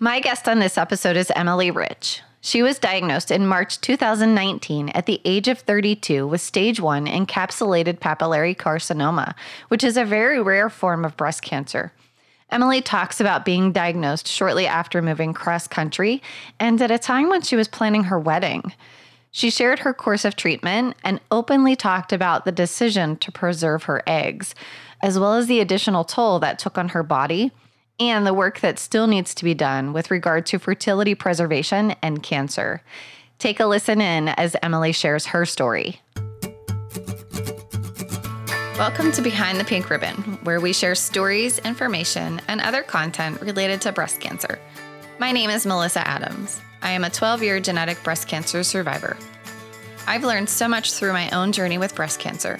My guest on this episode is Emily Rich. She was diagnosed in March 2019 at the age of 32 with stage 1 encapsulated papillary carcinoma, which is a very rare form of breast cancer. Emily talks about being diagnosed shortly after moving cross-country and at a time when she was planning her wedding. She shared her course of treatment and openly talked about the decision to preserve her eggs, as well as the additional toll that took on her body, and the work that still needs to be done with regard to fertility preservation and cancer. Take a listen in as Emily shares her story. Welcome to Behind the Pink Ribbon, where we share stories, information, and other content related to breast cancer. My name is Melissa Adams. I am a 12-year genetic breast cancer survivor. I've learned so much through my own journey with breast cancer.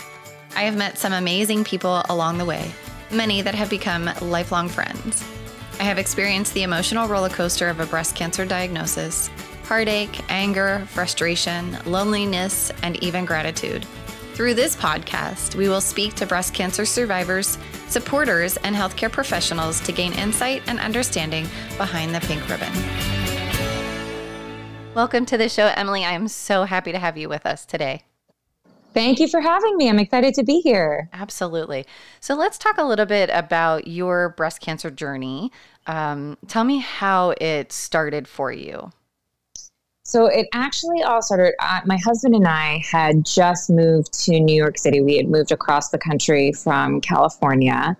I have met some amazing people along the way, many that have become lifelong friends. I have experienced the emotional roller coaster of a breast cancer diagnosis, heartache, anger, frustration, loneliness, and even gratitude. Through this podcast, we will speak to breast cancer survivors, supporters, and healthcare professionals to gain insight and understanding behind the pink ribbon. Welcome to the show, Emily. I am so happy to have you with us today. Thank you for having me. I'm excited to be here. Absolutely. So let's talk a little bit about your breast cancer journey. Tell me how it started for you. So it actually all started, my husband and I had just moved to New York City. We had moved across the country from California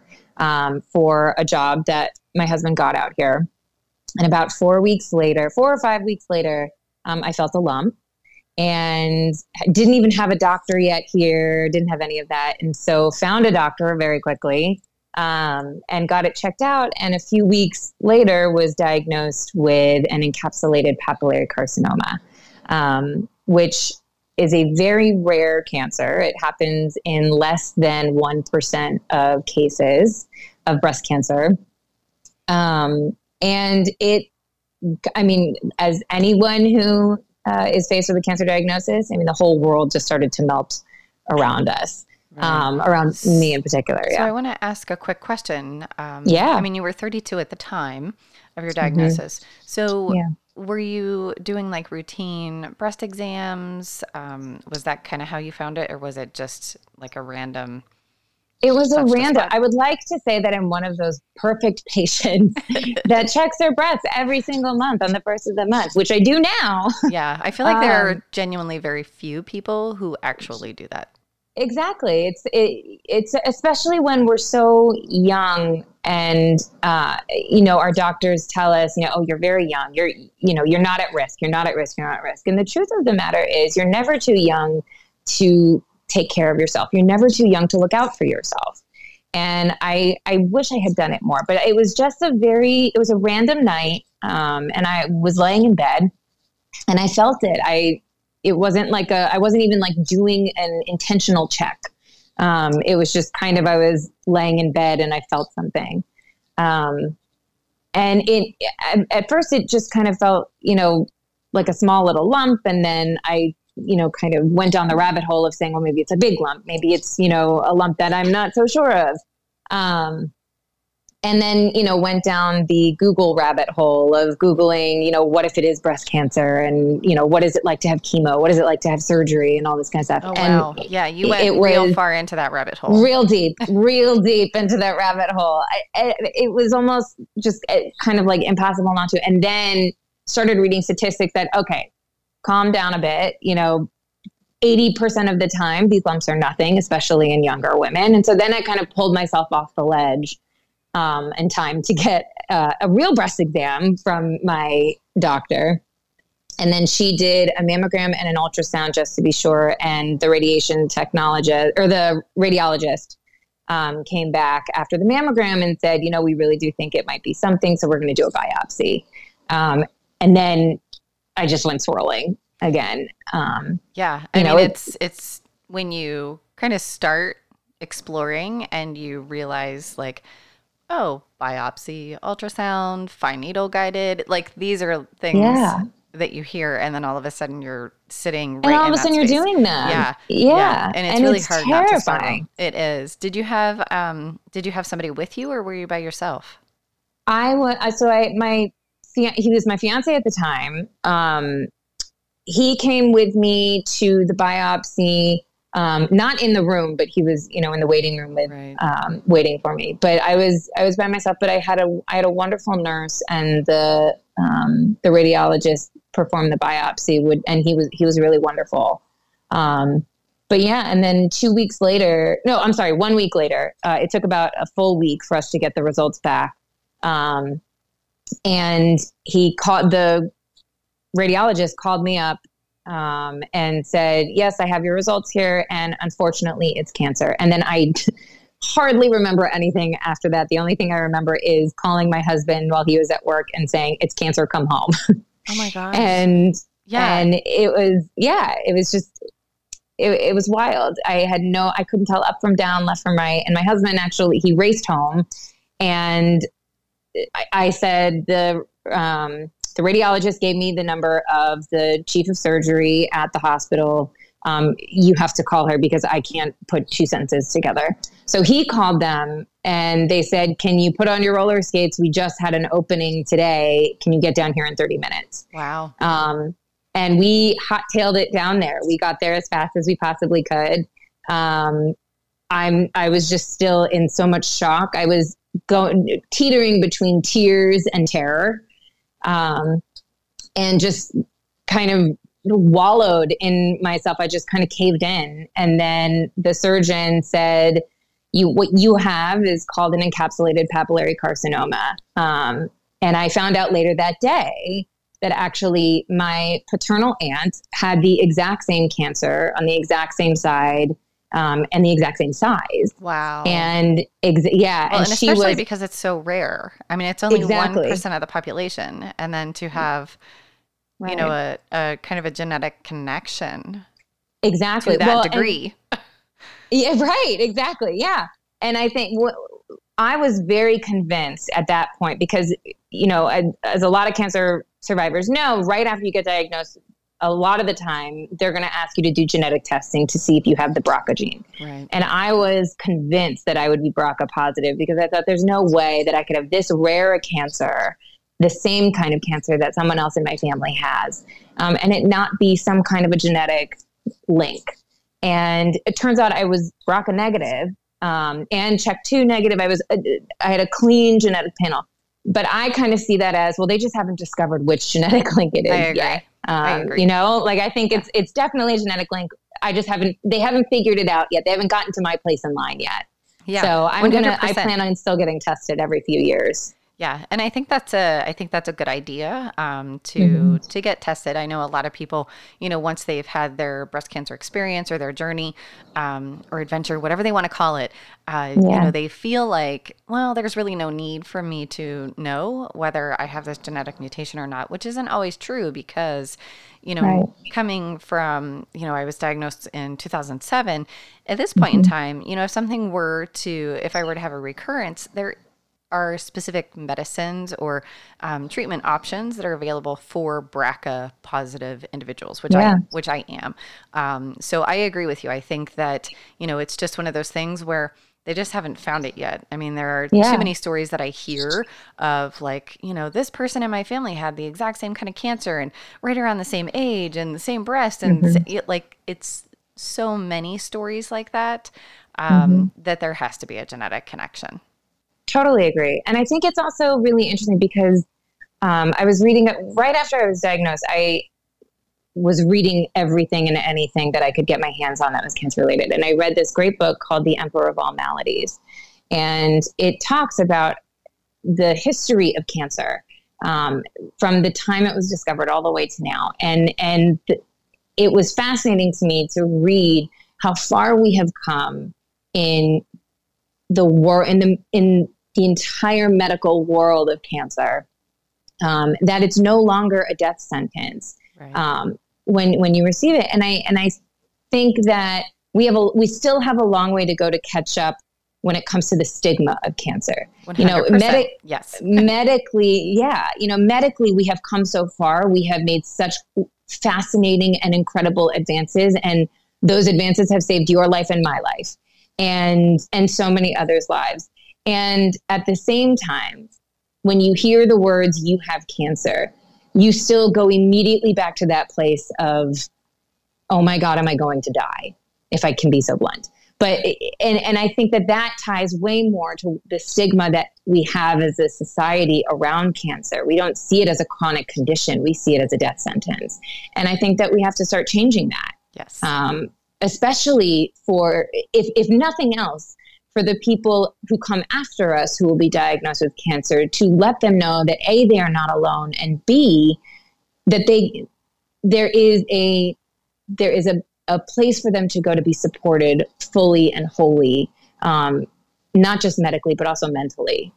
for a job that my husband got out here. And about 4 or 5 weeks later, I felt a lump. And didn't even have a doctor yet here, didn't have any of that. And so found a doctor very quickly and got it checked out. And a few weeks later was diagnosed with an encapsulated papillary carcinoma, which is a very rare cancer. It happens in less than 1% of cases of breast cancer. As anyone who is faced with a cancer diagnosis, the whole world just started to melt around us, right. Around me in particular. Yeah. So I want to ask a quick question. You were 32 at the time of your diagnosis. Mm-hmm. So were you doing like routine breast exams? Was that kind of how you found it? Or was it just like a random... It was a random. I would like to say that I'm one of those perfect patients that checks their breasts every single month on the first of the month, which I do now. Yeah, I feel like there are genuinely very few people who actually do that. Exactly. It's especially when we're so young, and our doctors tell us, you're very young. You're not at risk. You're not at risk. You're not at risk. And the truth of the matter is, you're never too young to take care of yourself. You're never too young to look out for yourself. And I wish I had done it more, but it was just a random night. And I was laying in bed and I felt it. I wasn't even like doing an intentional check. It was just kind of, I was laying in bed and I felt something. At first it just kind of felt, like a small little lump. And then I kind of went down the rabbit hole of saying, well, maybe it's a big lump. Maybe it's, a lump that I'm not so sure of. And then, went down the Google rabbit hole of Googling, what if it is breast cancer? And, what is it like to have chemo? What is it like to have surgery and all this kind of stuff? Oh, wow. And yeah, you went real far into that rabbit hole. Real deep into that rabbit hole. It was almost just kind of like impossible not to. And then started reading statistics that, okay, calm down a bit, 80% of the time, these lumps are nothing, especially in younger women. And so then I kind of pulled myself off the ledge in time to get a real breast exam from my doctor. And then she did a mammogram and an ultrasound just to be sure. And the radiologist came back after the mammogram and said, we really do think it might be something. So we're going to do a biopsy. And then I just went swirling again. It's when you kind of start exploring and you realize like, oh, biopsy, ultrasound, fine needle guided, like these are things that you hear. And then all of a sudden you're sitting right in that space. And all of a sudden you're doing them. Yeah. And it's really hard not to swirl. It is. Did you have somebody with you or were you by yourself? I was, so I, my he was my fiance at the time. He came with me to the biopsy, not in the room, but he was, you know, in the waiting room with, right. Waiting for me. But I was by myself, but I had a wonderful nurse, and the radiologist performed the biopsy and he was really wonderful. But yeah, and then 1 week later, it took about a full week for us to get the results back. And the radiologist called me up and said, yes, I have your results here. And unfortunately, it's cancer. And then I hardly remember anything after that. The only thing I remember is calling my husband while he was at work and saying, it's cancer, come home. Oh my gosh. And it was wild. I couldn't tell up from down, left from right. And my husband actually, he raced home, and I said, the radiologist gave me the number of the chief of surgery at the hospital. You have to call her because I can't put two sentences together. So he called them, and they said, can you put on your roller skates? We just had an opening today. Can you get down here in 30 minutes? Wow. And we hot-tailed it down there. We got there as fast as we possibly could. I was just still in so much shock. I was teetering between tears and terror, and just kind of wallowed in myself. I just kind of caved in. And then the surgeon said, what you have is called an encapsulated papillary carcinoma. And I found out later that day that actually my paternal aunt had the exact same cancer on the exact same side, and the exact same size. Wow. And yeah. Well, and especially because it's so rare. I mean, it's only 1% of the population. And then to have, right. you know, a kind of a genetic connection. Exactly. To that degree. Yeah, right. Exactly. Yeah. And I think I was very convinced at that point because, you know, as a lot of cancer survivors know, right after you get diagnosed, a lot of the time they're going to ask you to do genetic testing to see if you have the BRCA gene. Right. And I was convinced that I would be BRCA positive because I thought there's no way that I could have this rare a cancer, the same kind of cancer that someone else in my family has, and it not be some kind of a genetic link. And it turns out I was BRCA negative, and CHEK2 negative. I had a clean genetic panel. But I kind of see that as, well, they just haven't discovered which genetic link it is yet. I agree. You know, like I think it's definitely a genetic link. They haven't figured it out yet. They haven't gotten to my place in line yet. Yeah. So I plan on still getting tested every few years. Yeah. And I think that's a good idea, to get tested. I know a lot of people, you know, once they've had their breast cancer experience or their journey, or adventure, whatever they want to call it, you know, they feel like, well, there's really no need for me to know whether I have this genetic mutation or not, which isn't always true because, you know, right. coming from, you know, I was diagnosed in 2007. At this point in time, you know, if I were to have a recurrence, there are specific medicines or treatment options that are available for BRCA positive individuals, which I am. So I agree with you. I think that, you know, it's just one of those things where they just haven't found it yet. I mean, there are too many stories that I hear of, like, you know, this person in my family had the exact same kind of cancer and right around the same age and the same breast. And it's so many stories like that, that there has to be a genetic connection. Totally agree. And I think it's also really interesting because I was reading right after I was diagnosed. I was reading everything and anything that I could get my hands on that was cancer related. And I read this great book called The Emperor of All Maladies. And it talks about the history of cancer from the time it was discovered all the way to now. And it was fascinating to me to read how far we have come in the world, in the entire medical world of cancer, that it's no longer a death sentence, right. When you receive it. And I think that we still have a long way to go to catch up when it comes to the stigma of cancer. 100%. You know, medically, yeah, you know, medically we have come so far. We have made such fascinating and incredible advances, and those advances have saved your life and my life and so many others' lives. And at the same time, when you hear the words, you have cancer, you still go immediately back to that place of, oh my God, am I going to die? If I can be so blunt. But, and I think that that ties way more to the stigma that we have as a society around cancer. We don't see it as a chronic condition. We see it as a death sentence. And I think that we have to start changing that. Yes. Especially for, if nothing else, for the people who come after us who will be diagnosed with cancer, to let them know that A, they are not alone, and B, that there is a place for them to go to be supported fully and wholly, not just medically, but also mentally.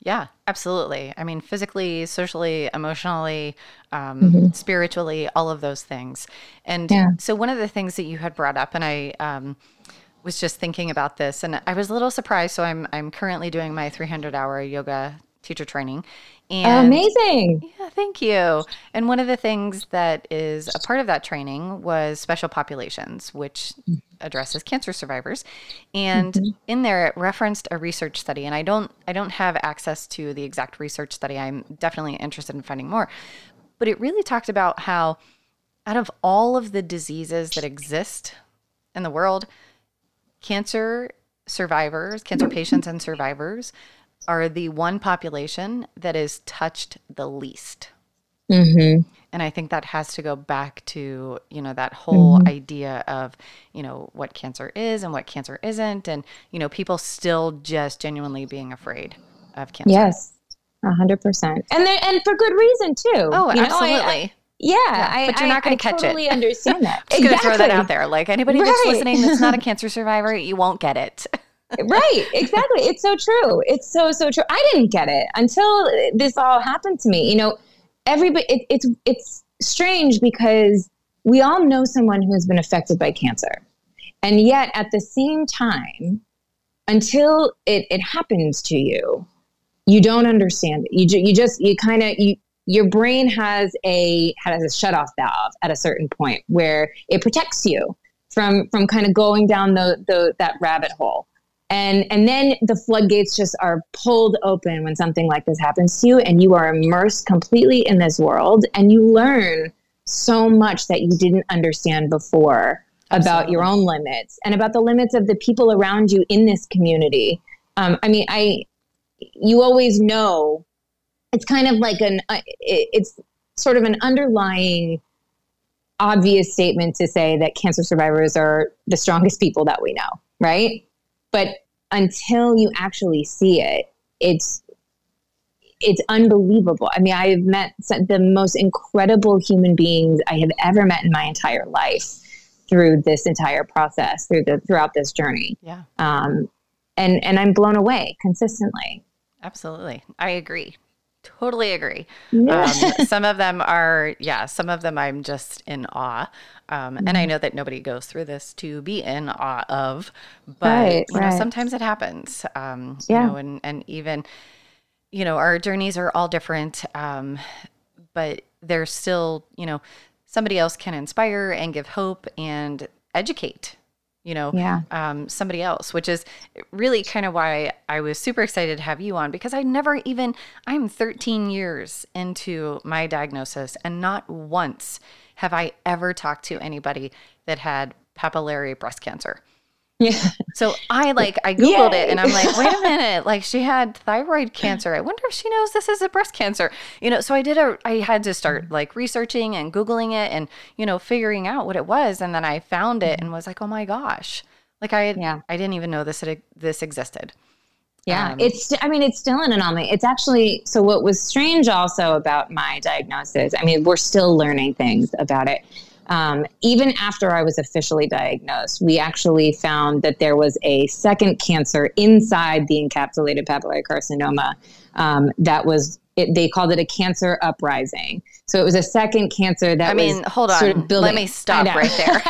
Yeah, absolutely. I mean, physically, socially, emotionally, mm-hmm. spiritually, all of those things. And so one of the things that you had brought up, and I was just thinking about this, and I was a little surprised. So I'm currently doing my 300-hour yoga teacher training. And, amazing. Yeah, thank you. And one of the things that is a part of that training was special populations, which addresses cancer survivors. And mm-hmm. in there, it referenced a research study. And I don't have access to the exact research study. I'm definitely interested in finding more. But it really talked about how out of all of the diseases that exist in the world, cancer patients and survivors are the one population that is touched the least. Mm-hmm. And I think that has to go back to, that whole mm-hmm. idea of, what cancer is and what cancer isn't. And, people still just genuinely being afraid of cancer. Yes, 100%. And for good reason too. Oh, absolutely. But you're not going to catch totally it. I totally understand that. Just going to throw that out there. Like anybody that's listening that's not a cancer survivor, you won't get it. Right. Exactly. It's so true. It's so, so true. I didn't get it until this all happened to me. Everybody, it's strange because we all know someone who has been affected by cancer. And yet at the same time, until it happens to you, you don't understand it. Your brain has a shutoff valve at a certain point where it protects you from kind of going down that rabbit hole. And then the floodgates just are pulled open when something like this happens to you, and you are immersed completely in this world, and you learn so much that you didn't understand before about Absolutely. Your own limits and about the limits of the people around you in this community. You always know, it's kind of like it's sort of an underlying obvious statement to say that cancer survivors are the strongest people that we know, right? But until you actually see it, it's unbelievable. I mean, I've met the most incredible human beings I have ever met in my entire life through this entire process, throughout this journey. Yeah. And I'm blown away consistently. Absolutely. I agree. Totally agree. Yeah. Some of them I'm just in awe. And I know that nobody goes through this to be in awe of, but sometimes it happens, and even, our journeys are all different, but there's still, somebody else can inspire and give hope and educate, somebody else, which is really kind of why I was super excited to have you on, because I'm 13 years into my diagnosis, and not once have I ever talked to anybody that had papillary breast cancer. Yeah. So I Googled it, and I'm like, wait a minute, she had thyroid cancer. I wonder if she knows this is a breast cancer. So I had to start researching and Googling it and, figuring out what it was. And then I found it and was like, oh my gosh, I didn't even know this existed. Yeah. It's still an anomaly. It's actually, so what was strange also about my diagnosis, we're still learning things about it. Even after I was officially diagnosed, we actually found that there was a second cancer inside the encapsulated papillary carcinoma. They called it a cancer uprising. So it was a second cancer that hold on. Sort of building. Let me stop right there.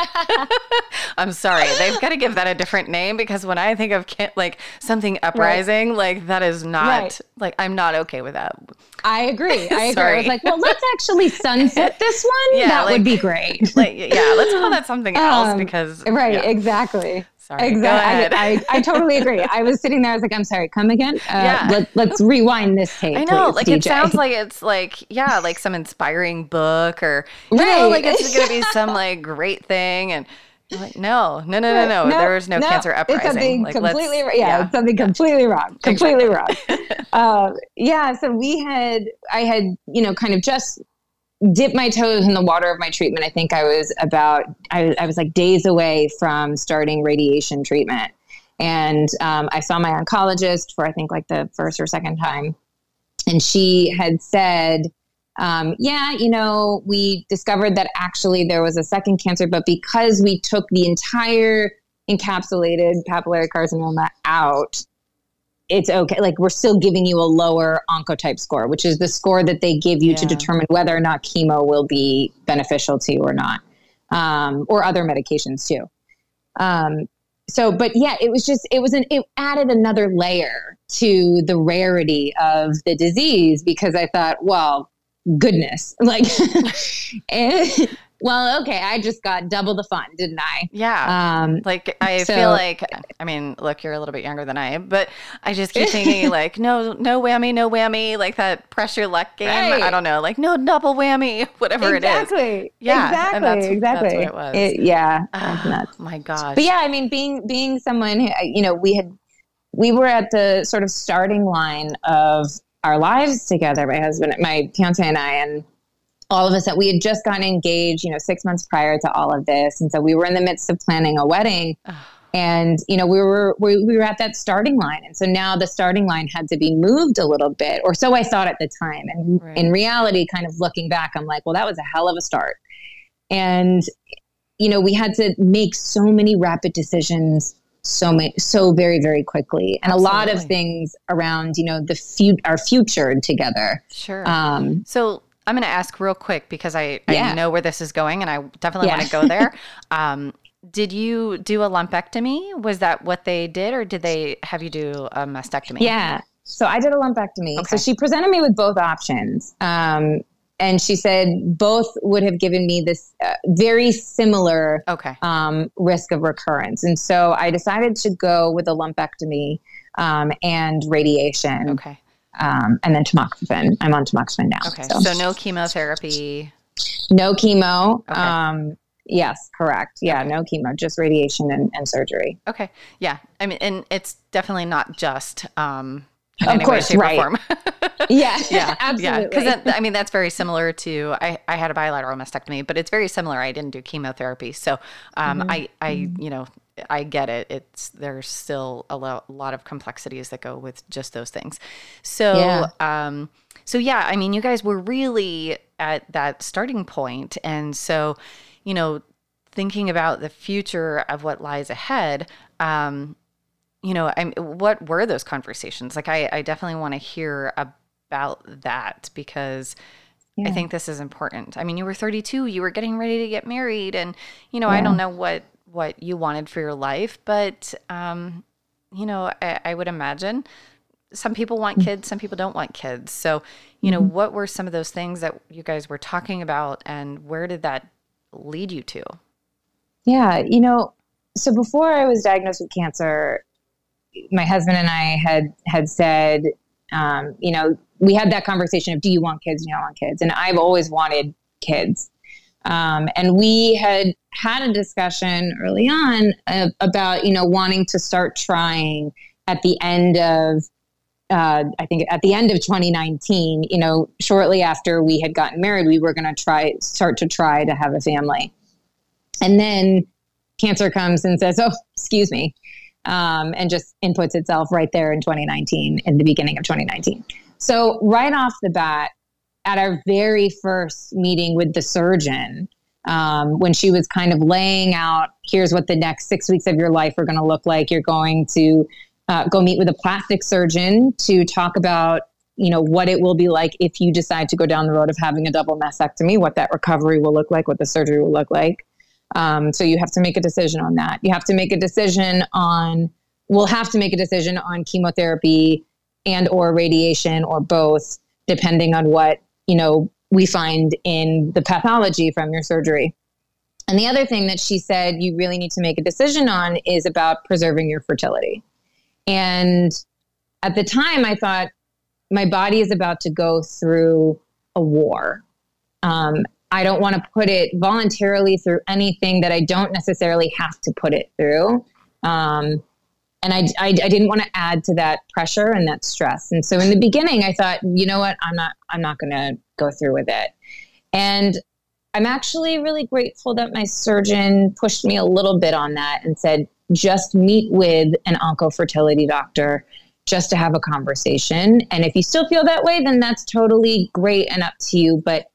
I'm sorry. They've got to give that a different name, because when I think of something uprising, that is not I'm not okay with that. I agree. I was like, well, let's actually sunset this one. Yeah, that would be great. Let's call that something else because right, yeah. exactly. Sorry. Exactly. I totally agree. I was sitting there. I was like, I'm sorry. Come again. Let's rewind this tape. I know. Please, like DJ. It sounds like it's like, yeah, like some inspiring book or, you know, like it's going to be some like great thing. And you're like, no. There was no cancer uprising. It's something like, completely wrong. It's something completely wrong. Completely wrong. So I had, you know, kind of just dip my toes in the water of my treatment. I think I was I was like days away from starting radiation treatment. And I saw my oncologist for I think like the first or second time. And she had said, we discovered that actually there was a second cancer, but because we took the entire encapsulated papillary carcinoma out, it's okay. Like we're still giving you a lower oncotype score, which is the score that they give you to determine whether or not chemo will be beneficial to you or not, or other medications too. It added another layer to the rarity of the disease because I thought, well, goodness, like, okay, I just got double the fun, didn't I? Yeah. Feel like, I mean, look, you're a little bit younger than I am, but I just keep thinking like, no whammy, like that press your luck game. Right. I don't know, like no double whammy, whatever it is. Yeah, exactly. That's what it was. My gosh. But yeah, I mean, being someone, who, you know, we were at the sort of starting line of our lives together, my fiance and I, and all of us that we had just gotten engaged, you know, 6 months prior to all of this. And so we were in the midst of planning a wedding and, you know, we were at that starting line. And so now the starting line had to be moved a little bit, or so I thought at the time. And in reality, kind of looking back, I'm like, well, that was a hell of a start. And, you know, we had to make so many rapid decisions so very, very quickly. And a lot of things around, you know, our future together. Sure. So I'm going to ask real quick because I know where this is going and I definitely want to go there. Did you do a lumpectomy? Was that what they did or did they have you do a mastectomy? Yeah. So I did a lumpectomy. Okay. So she presented me with both options. And she said both would have given me this very similar risk of recurrence. And so I decided to go with a lumpectomy and radiation. Okay. And then tamoxifen. I'm on tamoxifen now. Okay. So no chemotherapy. No chemo. Okay. Yes, correct. Yeah, okay. No chemo, just radiation and surgery. Okay. Yeah. I mean, and it's definitely not just in any way, shape, or form. Yeah, absolutely. Because I mean, that's very similar to I had a bilateral mastectomy, but it's very similar. I didn't do chemotherapy, so I get it. There's still a lot of complexities that go with just those things. So, I mean, you guys were really at that starting point, and so, you know, thinking about the future of what lies ahead. You know, what were those conversations? Like, I definitely want to hear about that because I think this is important. I mean, you were 32, you were getting ready to get married and, you know, I don't know what you wanted for your life, but, you know, I would imagine some people want kids, some people don't want kids. So, you know, what were some of those things that you guys were talking about and where did that lead you to? Yeah. You know, so before I was diagnosed with cancer, my husband and I had said, you know, we had that conversation of, do you want kids? Do you not want kids? And I've always wanted kids. And we had a discussion early on about, you know, wanting to start trying at the end of, I think at the end of 2019, you know, shortly after we had gotten married, we were going to start to try to have a family. And then cancer comes and says, oh, excuse me. And just inputs itself right there in 2019, in the beginning of 2019. So right off the bat, at our very first meeting with the surgeon, when she was kind of laying out, here's what the next 6 weeks of your life are going to look like. You're going to go meet with a plastic surgeon to talk about, you know, what it will be like if you decide to go down the road of having a double mastectomy, what that recovery will look like, what the surgery will look like. So you have to make a decision on that. You have to make a decision on, we'll have to make a decision on chemotherapy and or radiation or both, depending on what, you know, we find in the pathology from your surgery. And the other thing that she said you really need to make a decision on is about preserving your fertility. And at the time I thought, my body is about to go through a war. I don't want to put it voluntarily through anything that I don't necessarily have to put it through. And I didn't want to add to that pressure and that stress. And so in the beginning I thought, you know what, I'm not going to go through with it. And I'm actually really grateful that my surgeon pushed me a little bit on that and said, just meet with an oncofertility doctor just to have a conversation. And if you still feel that way, then that's totally great and up to you. But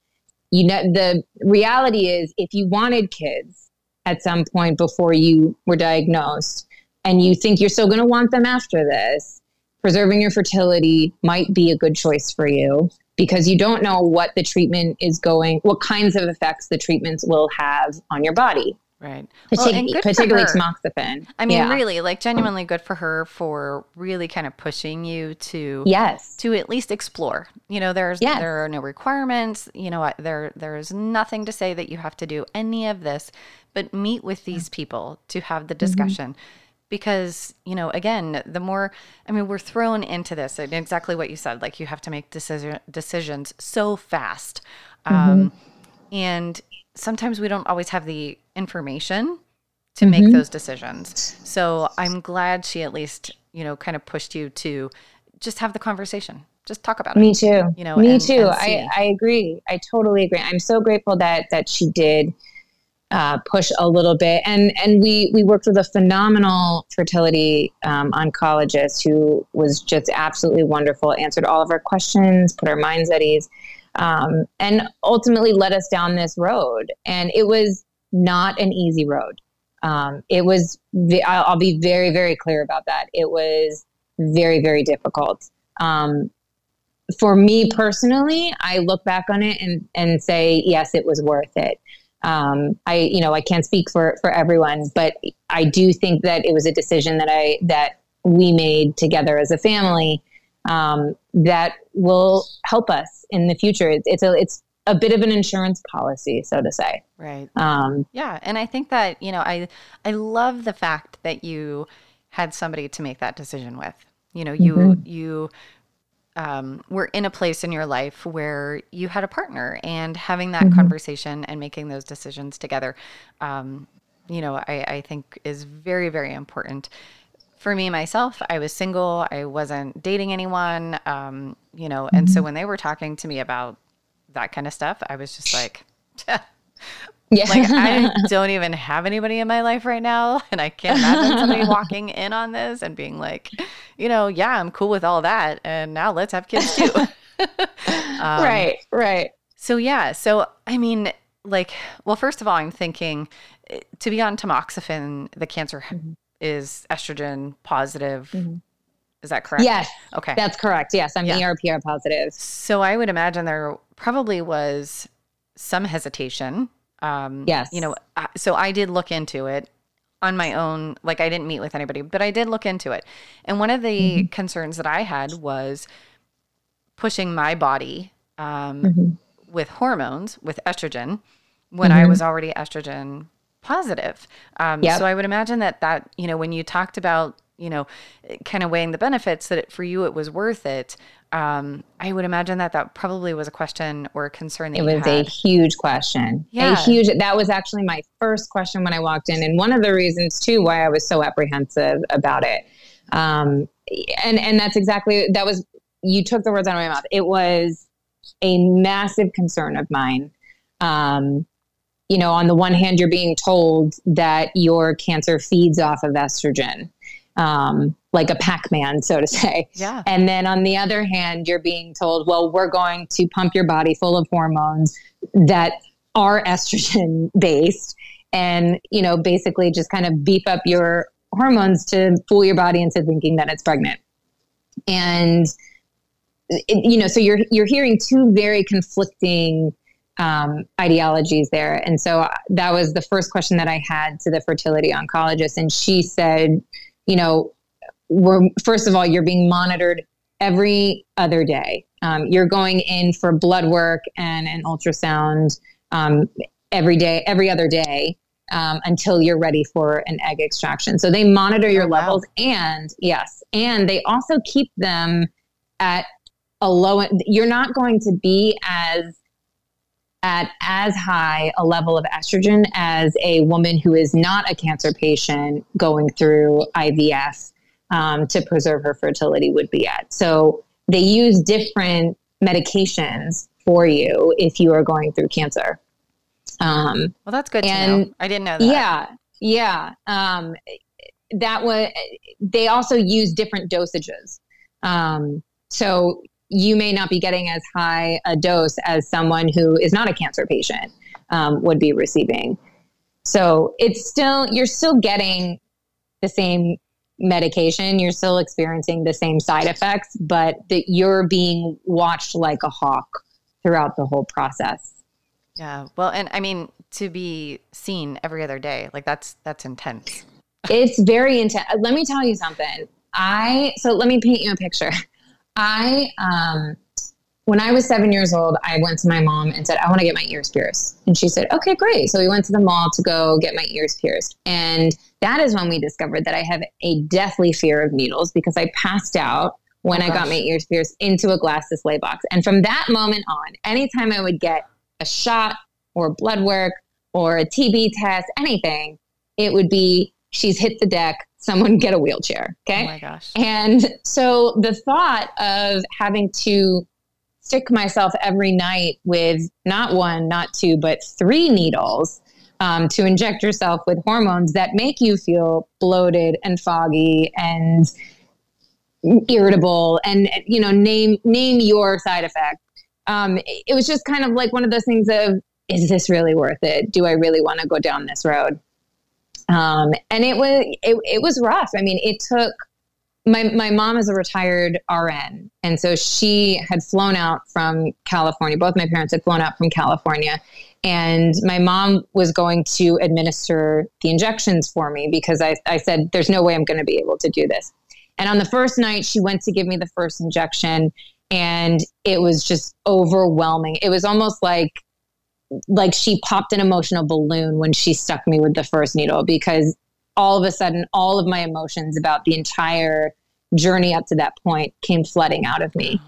you know, the reality is if you wanted kids at some point before you were diagnosed and you think you're still going to want them after this, preserving your fertility might be a good choice for you, because you don't know what the treatment is what kinds of effects the treatments will have on your body. Right. Particularly tamoxifen. I mean, really, like genuinely good for her for really kind of pushing you to at least explore. You know, there are no requirements. You know, there is nothing to say that you have to do any of this, but meet with these people to have the discussion. Mm-hmm. Because, you know, again, we're thrown into this, and exactly what you said, like you have to make decisions so fast. And sometimes we don't always have the information to make those decisions. So I'm glad she at least, you know, kind of pushed you to just have the conversation. Just talk about it. Me too. You know, me too. I agree. I totally agree. I'm so grateful that she did push a little bit. And we worked with a phenomenal fertility oncologist who was just absolutely wonderful, answered all of our questions, put our minds at ease, and ultimately led us down this road. And it was not an easy road. I'll be very, very clear about that. It was very, very difficult. For me personally, I look back on it and say, yes, it was worth it. I can't speak for everyone, but I do think that it was a decision that we made together as a family, that will help us in the future. It's a bit of an insurance policy, so to say. Right. And I think that, you know, I love the fact that you had somebody to make that decision with. You know, you were in a place in your life where you had a partner, and having that conversation and making those decisions together, I think is very, very important. For me, myself, I was single. I wasn't dating anyone, and so when they were talking to me about that kind of stuff, I was just like, like, I don't even have anybody in my life right now. And I can't imagine somebody walking in on this and being like, you know, yeah, I'm cool with all that. And now let's have kids too. Right. So, yeah. So, I mean, like, well, first of all, I'm thinking to be on tamoxifen, the cancer is estrogen positive. Mm-hmm. Is that correct? Yes. Okay. That's correct. Yes. I'm ERPR positive. So I would imagine there probably was some hesitation. Yes. You know, so I did look into it on my own. Like, I didn't meet with anybody, but I did look into it. And one of the concerns that I had was pushing my body with hormones, with estrogen, when I was already estrogen positive. So I would imagine that, you know, when you talked about, you know, kind of weighing the benefits, that for you it was worth it. I would imagine that probably was a question or a concern that you had. It was a huge question. Yeah. That was actually my first question when I walked in, and one of the reasons too why I was so apprehensive about it. And that's exactly, you took the words out of my mouth. It was a massive concern of mine. You know, on the one hand, you're being told that your cancer feeds off of estrogen, like a Pac-Man, so to say. Yeah. And then on the other hand, you're being told, well, we're going to pump your body full of hormones that are estrogen based and, you know, basically just kind of beef up your hormones to fool your body into thinking that it's pregnant. And, you know, so you're hearing two very conflicting ideologies there. And so that was the first question that I had to the fertility oncologist. And she said, you know, first of all, you're being monitored every other day. You're going in for blood work and an ultrasound every day, every other day. until you're ready for an egg extraction. So they monitor your levels, and they also keep them at a low. You're not going to be as high a level of estrogen as a woman who is not a cancer patient going through IVF to preserve her fertility would be at. So they use different medications for you if you are going through cancer. Well, that's good to know. I didn't know that. Yeah. They also use different dosages. So you may not be getting as high a dose as someone who is not a cancer patient would be receiving. So you're still getting the same medication. You're still experiencing the same side effects, but that you're being watched like a hawk throughout the whole process. Yeah. Well, and I mean, to be seen every other day, like that's intense. It's very intense. Let me tell you something. So let me paint you a picture. When I was 7 years old, I went to my mom and said, I want to get my ears pierced. And she said, okay, great. So we went to the mall to go get my ears pierced. And that is when we discovered that I have a deathly fear of needles because I passed out when I got my ears pierced into a glass display box. And from that moment on, anytime I would get a shot or blood work or a TB test, anything, it would be, she's hit the deck, someone get a wheelchair. Okay. Oh my gosh. And so the thought of having to stick myself every night with not one, not two, but three needles to inject yourself with hormones that make you feel bloated and foggy and irritable and, you know, name your side effect. It was just kind of like one of those things of, is this really worth it? Do I really want to go down this road? And it was rough. I mean, it took, my mom is a retired RN. And so she had flown out from California. Both my parents had flown out from California, and my mom was going to administer the injections for me because I said, there's no way I'm going to be able to do this. And on the first night she went to give me the first injection, and it was just overwhelming. It was almost like she popped an emotional balloon when she stuck me with the first needle, because all of a sudden, all of my emotions about the entire journey up to that point came flooding out of me.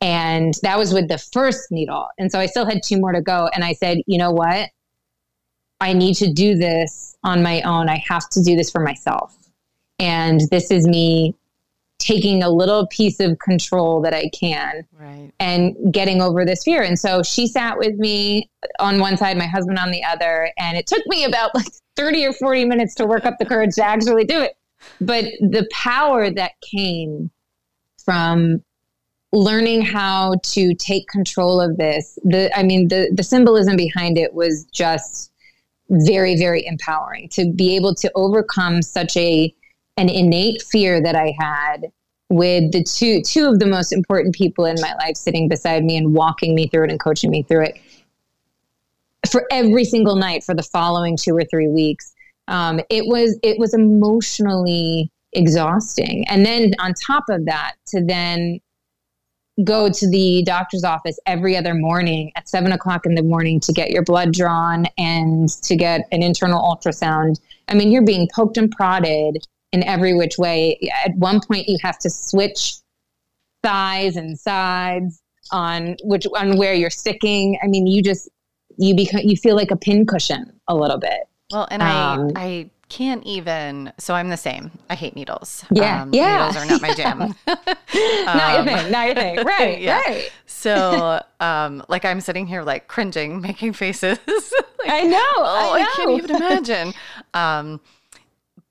And that was with the first needle. And so I still had two more to go. And I said, you know what? I need to do this on my own. I have to do this for myself. And this is me taking a little piece of control that I can, right, and getting over this fear. And so she sat with me on one side, my husband on the other, and it took me about 30 or 40 minutes to work up the courage to actually do it. But the power that came from learning how to take control of this, the symbolism behind it was just very, very empowering, to be able to overcome such an innate fear that I had with the two of the most important people in my life sitting beside me and walking me through it and coaching me through it for every single night for the following 2 or 3 weeks. It was emotionally exhausting. And then on top of that, to then go to the doctor's office every other morning at 7:00 in the morning to get your blood drawn and to get an internal ultrasound. I mean, you're being poked and prodded in every which way. At one point you have to switch thighs and sides on where you're sticking. I mean, you feel like a pincushion a little bit. Well, and I can't even, so I'm the same. I hate needles. Yeah. Needles are not my jam. Not your thing. Right. Yeah. Right. So, I'm sitting here cringing, making faces. I can't even imagine.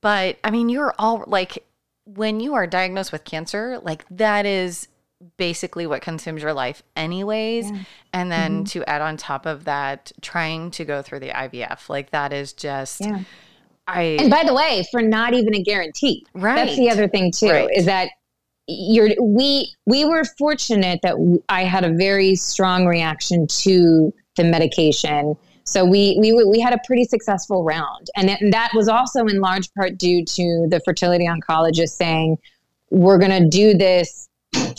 But I mean, you're all when you are diagnosed with cancer, that is basically what consumes your life anyways. Yeah. And then to add on top of that, trying to go through the IVF, that is just, yeah. And by the way, for not even a guarantee, right? That's the other thing too, right, is that we were fortunate that I had a very strong reaction to the medication. So we had a pretty successful round. And that was also in large part due to the fertility oncologist saying, we're going to do this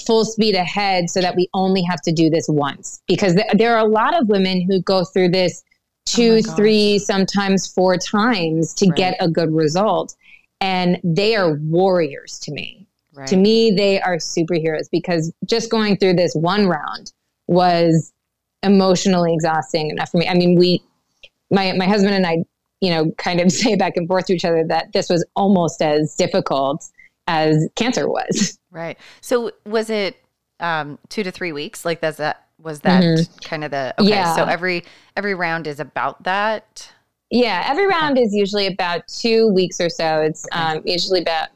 full speed ahead so that we only have to do this once. Because there are a lot of women who go through this two, three, sometimes four times to get a good result. And they are warriors to me. Right. To me, they are superheroes, because just going through this one round was emotionally exhausting enough for me. I mean, my husband and I, you know, kind of say back and forth to each other that this was almost as difficult as cancer was. Right. So was it 2 to 3 weeks? Like, was that mm-hmm. kind of the, okay. Yeah. So every round is about that. Yeah. Every round is usually about 2 weeks or so. It's usually about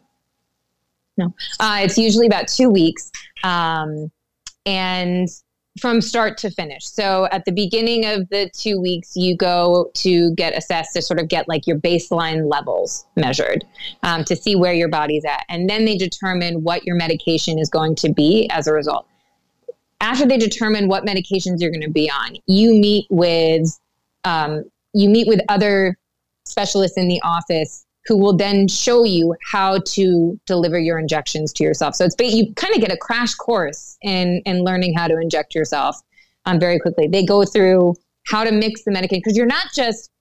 2 weeks. And from start to finish. So at the beginning of the 2 weeks, you go to get assessed to sort of get like your baseline levels measured to see where your body's at. And then they determine what your medication is going to be as a result. After they determine what medications you're going to be on, you meet with other specialists in the office who will then show you how to deliver your injections to yourself. So you kind of get a crash course in learning how to inject yourself very quickly. They go through how to mix the medication, because you're not just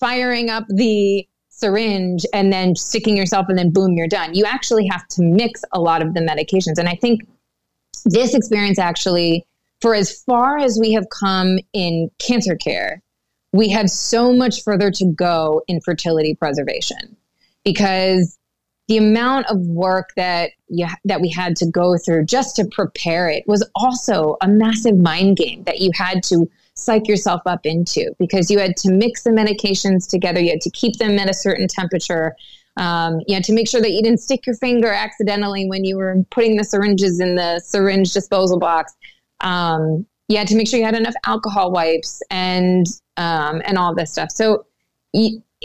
firing up the syringe and then sticking yourself and then boom, you're done. You actually have to mix a lot of the medications. And I think this experience actually, for as far as we have come in cancer care, we have so much further to go in fertility preservation. Because the amount of work that we had to go through just to prepare it was also a massive mind game that you had to psych yourself up into, because you had to mix the medications together. You had to keep them at a certain temperature. You had to make sure that you didn't stick your finger accidentally when you were putting the syringes in the syringe disposal box. You had to make sure you had enough alcohol wipes and all this stuff. So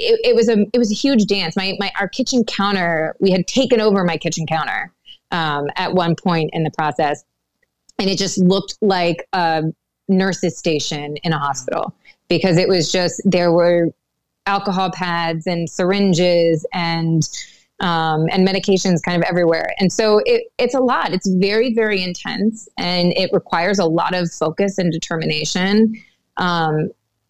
It was a huge dance. Our kitchen counter, we had taken over my kitchen counter at one point in the process, and it just looked like a nurse's station in a hospital, because it was just, there were alcohol pads and syringes and medications kind of everywhere. And so it's a lot. It's very, very intense, and it requires a lot of focus and determination.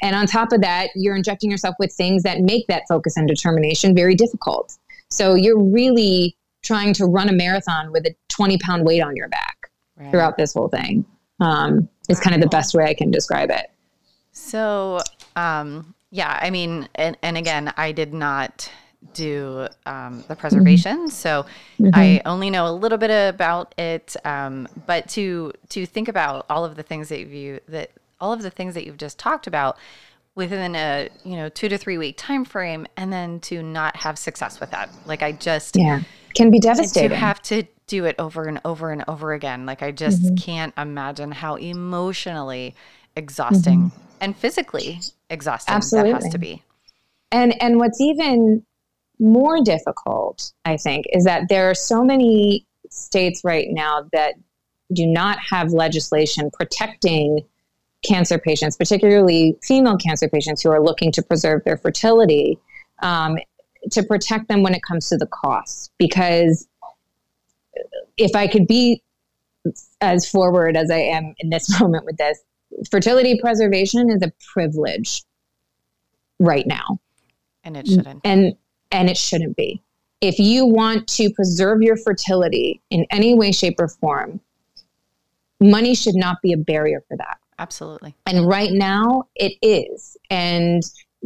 And on top of that, you're injecting yourself with things that make that focus and determination very difficult. So you're really trying to run a marathon with a 20-pound weight on your back throughout this whole thing. It's kind of the best way I can describe it. So, I mean, and again, I did not do the preservation. Mm-hmm. So I only know a little bit about it. But to think about all of the things all of the things that you've just talked about within a 2 to 3 week time frame, and then to not have success with that, like I just can be devastating. To have to do it over and over and over again, like I just can't imagine how emotionally exhausting and physically exhausting that has to be. And what's even more difficult, I think, is that there are so many states right now that do not have legislation protecting cancer patients, particularly female cancer patients who are looking to preserve their fertility, to protect them when it comes to the cost. Because if I could be as forward as I am in this moment with this, fertility preservation is a privilege right now. And it shouldn't. And it shouldn't be. If you want to preserve your fertility in any way, shape, or form, money should not be a barrier for that. Absolutely. And right now it is. And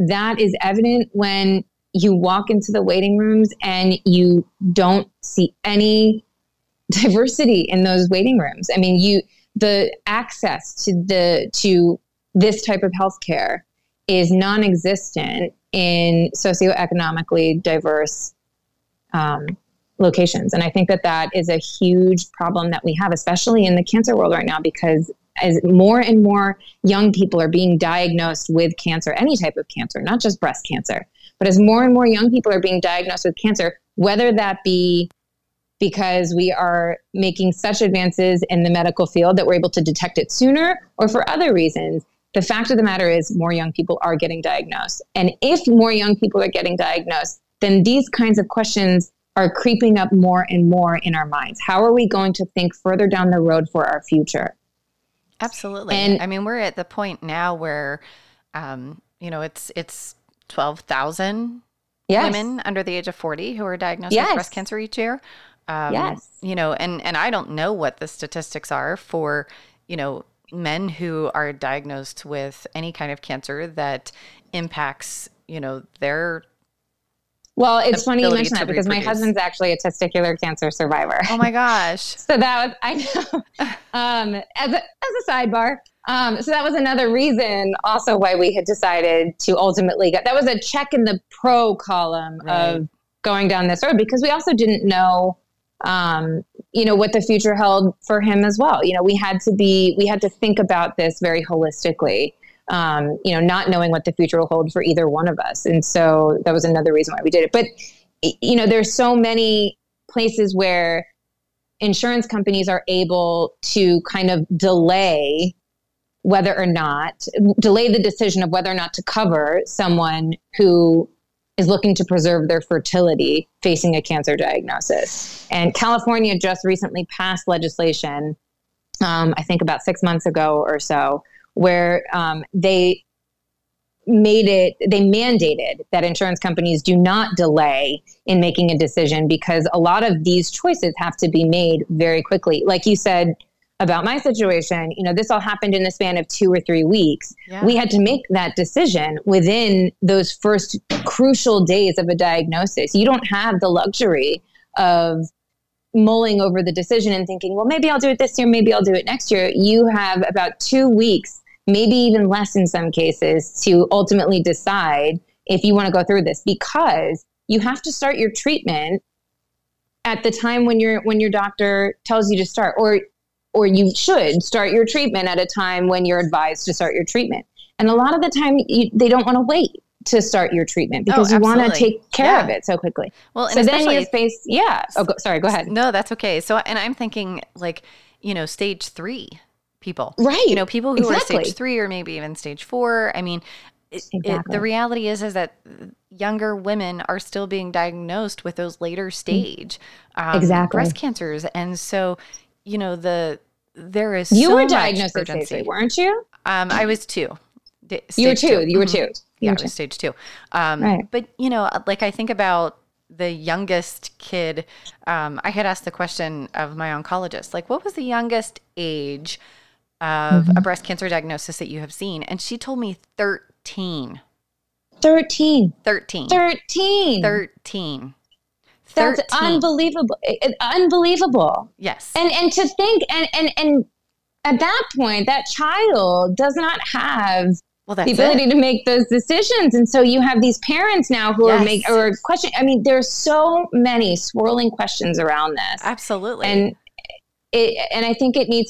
that is evident when you walk into the waiting rooms and you don't see any diversity in those waiting rooms. I mean, the access to this type of healthcare is non-existent in socioeconomically diverse locations. And I think that is a huge problem that we have, especially in the cancer world right now, because as more and more young people are being diagnosed with cancer, any type of cancer, not just breast cancer, but as more and more young people are being diagnosed with cancer, whether that be because we are making such advances in the medical field that we're able to detect it sooner, or for other reasons, the fact of the matter is more young people are getting diagnosed. And if more young people are getting diagnosed, then these kinds of questions are creeping up more and more in our minds. How are we going to think further down the road for our future? Absolutely. And I mean, we're at the point now where, you know, it's 12,000 yes. women under the age of 40 who are diagnosed yes. with breast cancer each year. Yes. You know, and I don't know what the statistics are for, you know, men who are diagnosed with any kind of cancer that impacts, you know, their. Well, it's funny you mention that because my husband's actually a testicular cancer survivor. Oh my gosh. So that was, I know, as a sidebar. So that was another reason also why we had decided to ultimately go. That was a check in the pro column right. of going down this road because we also didn't know, you know, what the future held for him as well. You know, we had to think about this very holistically. You know, not knowing what the future will hold for either one of us. And so that was another reason why we did it. But, you know, there's so many places where insurance companies are able to kind of delay the decision of whether or not to cover someone who is looking to preserve their fertility facing a cancer diagnosis. And California just recently passed legislation, I think about 6 months ago or so, where they mandated that insurance companies do not delay in making a decision because a lot of these choices have to be made very quickly. Like you said about my situation, you know, this all happened in the span of 2 or 3 weeks. Yeah. We had to make that decision within those first crucial days of a diagnosis. You don't have the luxury of mulling over the decision and thinking, well, maybe I'll do it this year, maybe I'll do it next year. You have about 2 weeks, maybe even less in some cases, to ultimately decide if you want to go through this because you have to start your treatment at the time when your doctor tells you to start, or you should start your treatment at a time when you're advised to start your treatment. And a lot of the time they don't want to wait to start your treatment because you want to take care yeah. of it so quickly. Well, and so then you face, yeah. Oh, sorry, go ahead. No, that's okay. So, and I'm thinking like, you know, stage 3 people, right? You know, people who exactly. are stage 3 or maybe even stage 4. I mean, the reality is that younger women are still being diagnosed with those later stage breast cancers. And so, you know, there is you so were diagnosed much urgency. At stage 3, weren't you? I was 2. You were two. You were 2. Yeah, it was stage 2. Right. But, you know, like I think about the youngest kid. I had asked the question of my oncologist, like, what was the youngest age of mm-hmm. a breast cancer diagnosis that you have seen? And she told me 13. 13. That's unbelievable. Unbelievable. Yes. And to think, and at that point, that child does not have the ability to make those decisions. And so you have these parents now who yes. are questioning. I mean, there's so many swirling questions around this. Absolutely. And I think it needs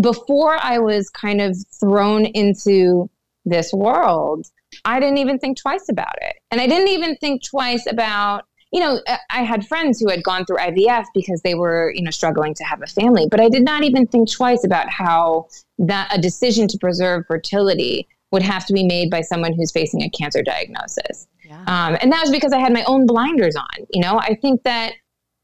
before I was kind of thrown into this world, I didn't even think twice about it. And I didn't even think twice about, you know, I had friends who had gone through IVF because they were, you know, struggling to have a family, but I did not even think twice about how that a decision to preserve fertility would have to be made by someone who's facing a cancer diagnosis. Yeah. And that was because I had my own blinders on. You know, I think that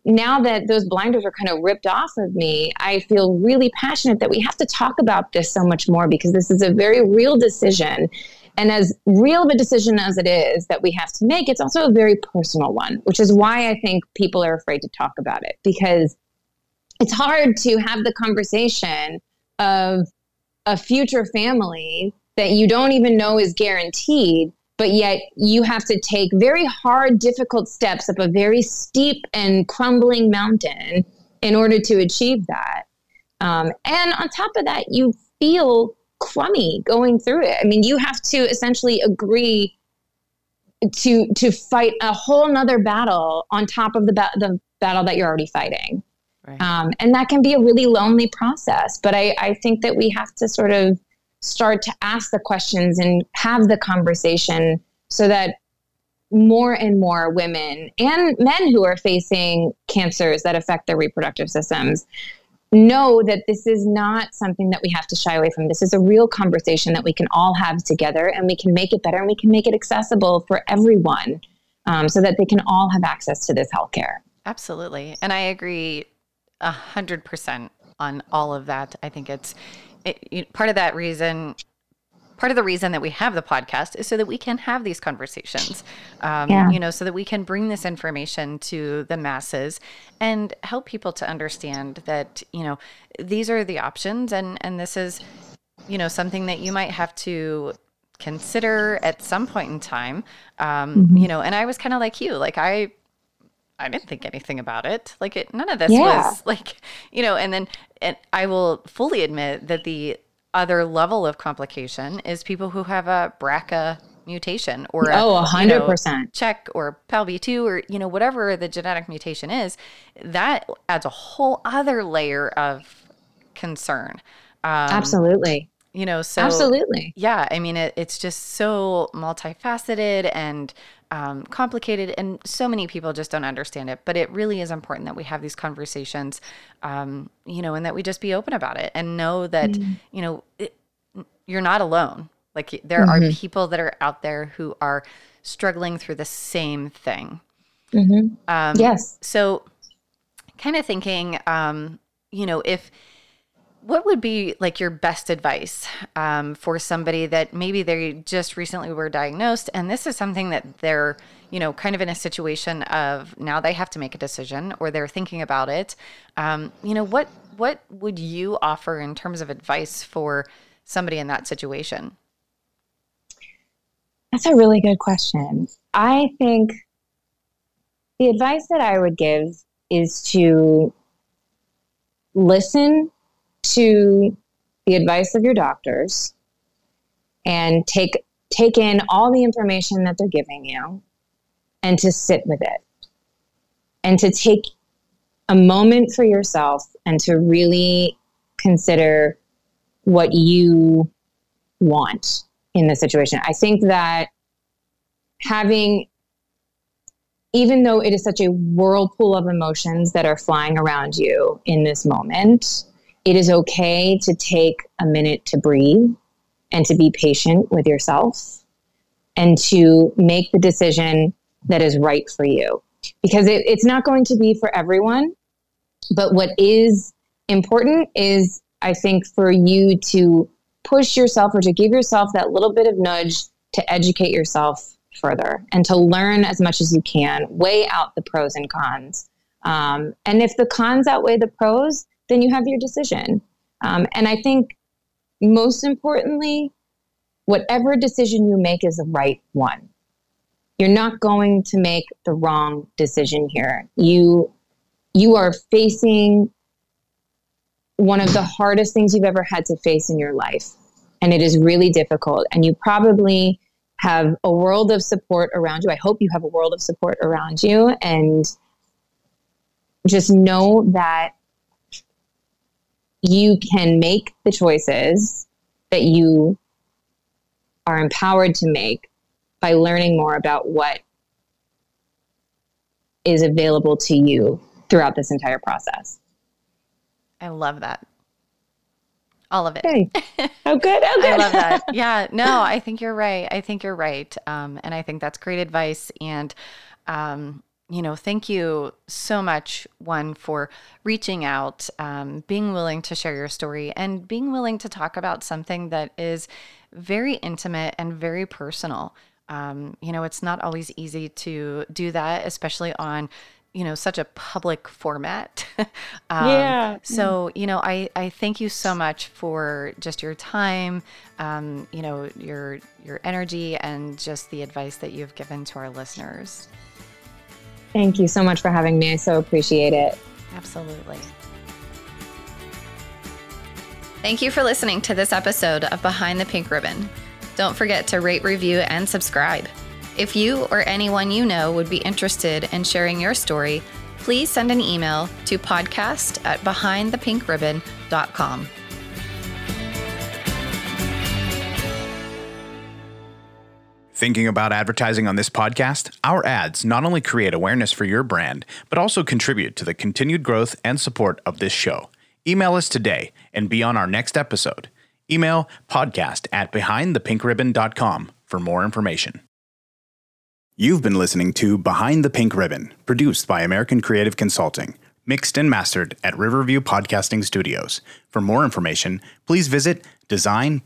now that those blinders are kind of ripped off of me, I feel really passionate that we have to talk about this so much more because this is a very real decision. And as real of a decision as it is that we have to make, it's also a very personal one, which is why I think people are afraid to talk about it because it's hard to have the conversation of a future family that you don't even know is guaranteed, but yet you have to take very hard, difficult steps up a very steep and crumbling mountain in order to achieve that. And on top of that, you feel crummy going through it. I mean, you have to essentially agree to fight a whole nother battle on top of the battle that you're already fighting. Right. And that can be a really lonely process. But I think that we have to sort of start to ask the questions and have the conversation so that more and more women and men who are facing cancers that affect their reproductive systems know that this is not something that we have to shy away from. This is a real conversation that we can all have together, and we can make it better and we can make it accessible for everyone so that they can all have access to this healthcare. Absolutely. And I agree 100% on all of that. I think part of that reason part of the reason that we have the podcast is so that we can have these conversations, so that we can bring this information to the masses and help people to understand that, you know, these are the options and this is, you know, something that you might have to consider at some point in time. And I was kind of like you, like I didn't think anything about it. Like none of this was like, you know, and I will fully admit that the other level of complication is people who have a BRCA mutation or 100% CHEK or PALB2 or, you know, whatever the genetic mutation is, that adds a whole other layer of concern. Absolutely. You know, so absolutely. Yeah. I mean, it's just so multifaceted and complicated, and so many people just don't understand it, but it really is important that we have these conversations, and that we just be open about it and know that, you're not alone. Like there are people that are out there who are struggling through the same thing. Mm-hmm. Yes. So kind of thinking, what would be like your best advice for somebody that maybe they just recently were diagnosed and this is something that they're, kind of in a situation of now they have to make a decision or they're thinking about it. What would you offer in terms of advice for somebody in that situation? That's a really good question. I think the advice that I would give is to listen to the advice of your doctors and take in all the information that they're giving you and to sit with it and to take a moment for yourself and to really consider what you want in the situation. I think that even though it is such a whirlpool of emotions that are flying around you in this moment, it is okay to take a minute to breathe and to be patient with yourself and to make the decision that is right for you, because it's not going to be for everyone. But what is important is, I think, for you to push yourself or to give yourself that little bit of nudge to educate yourself further and to learn as much as you can, weigh out the pros and cons. And if the cons outweigh the pros, then you have your decision. And I think most importantly, whatever decision you make is the right one. You're not going to make the wrong decision here. You are facing one of the hardest things you've ever had to face in your life. And it is really difficult. And you probably have a world of support around you. I hope you have a world of support around you. And just know that you can make the choices that you are empowered to make by learning more about what is available to you throughout this entire process. I love that. All of it. Hey. Oh, good. I love that. Yeah, no, I think you're right. And I think that's great advice. And, thank you so much, one, for reaching out, being willing to share your story and being willing to talk about something that is very intimate and very personal. It's not always easy to do that, especially on, such a public format. So, I thank you so much for just your time, your energy and just the advice that you've given to our listeners. Thank you so much for having me. I so appreciate it. Absolutely. Thank you for listening to this episode of Behind the Pink Ribbon. Don't forget to rate, review, and subscribe. If you or anyone you know would be interested in sharing your story, please send an email to podcast@behindthepinkribbon.com. Thinking about advertising on this podcast? Our ads not only create awareness for your brand, but also contribute to the continued growth and support of this show. Email us today and be on our next episode. Email podcast@behindthepinkribbon.com for more information. You've been listening to Behind the Pink Ribbon, produced by American Creative Consulting. mixed and mastered at Riverview Podcasting Studios. For more information, please visit designbyacc.com.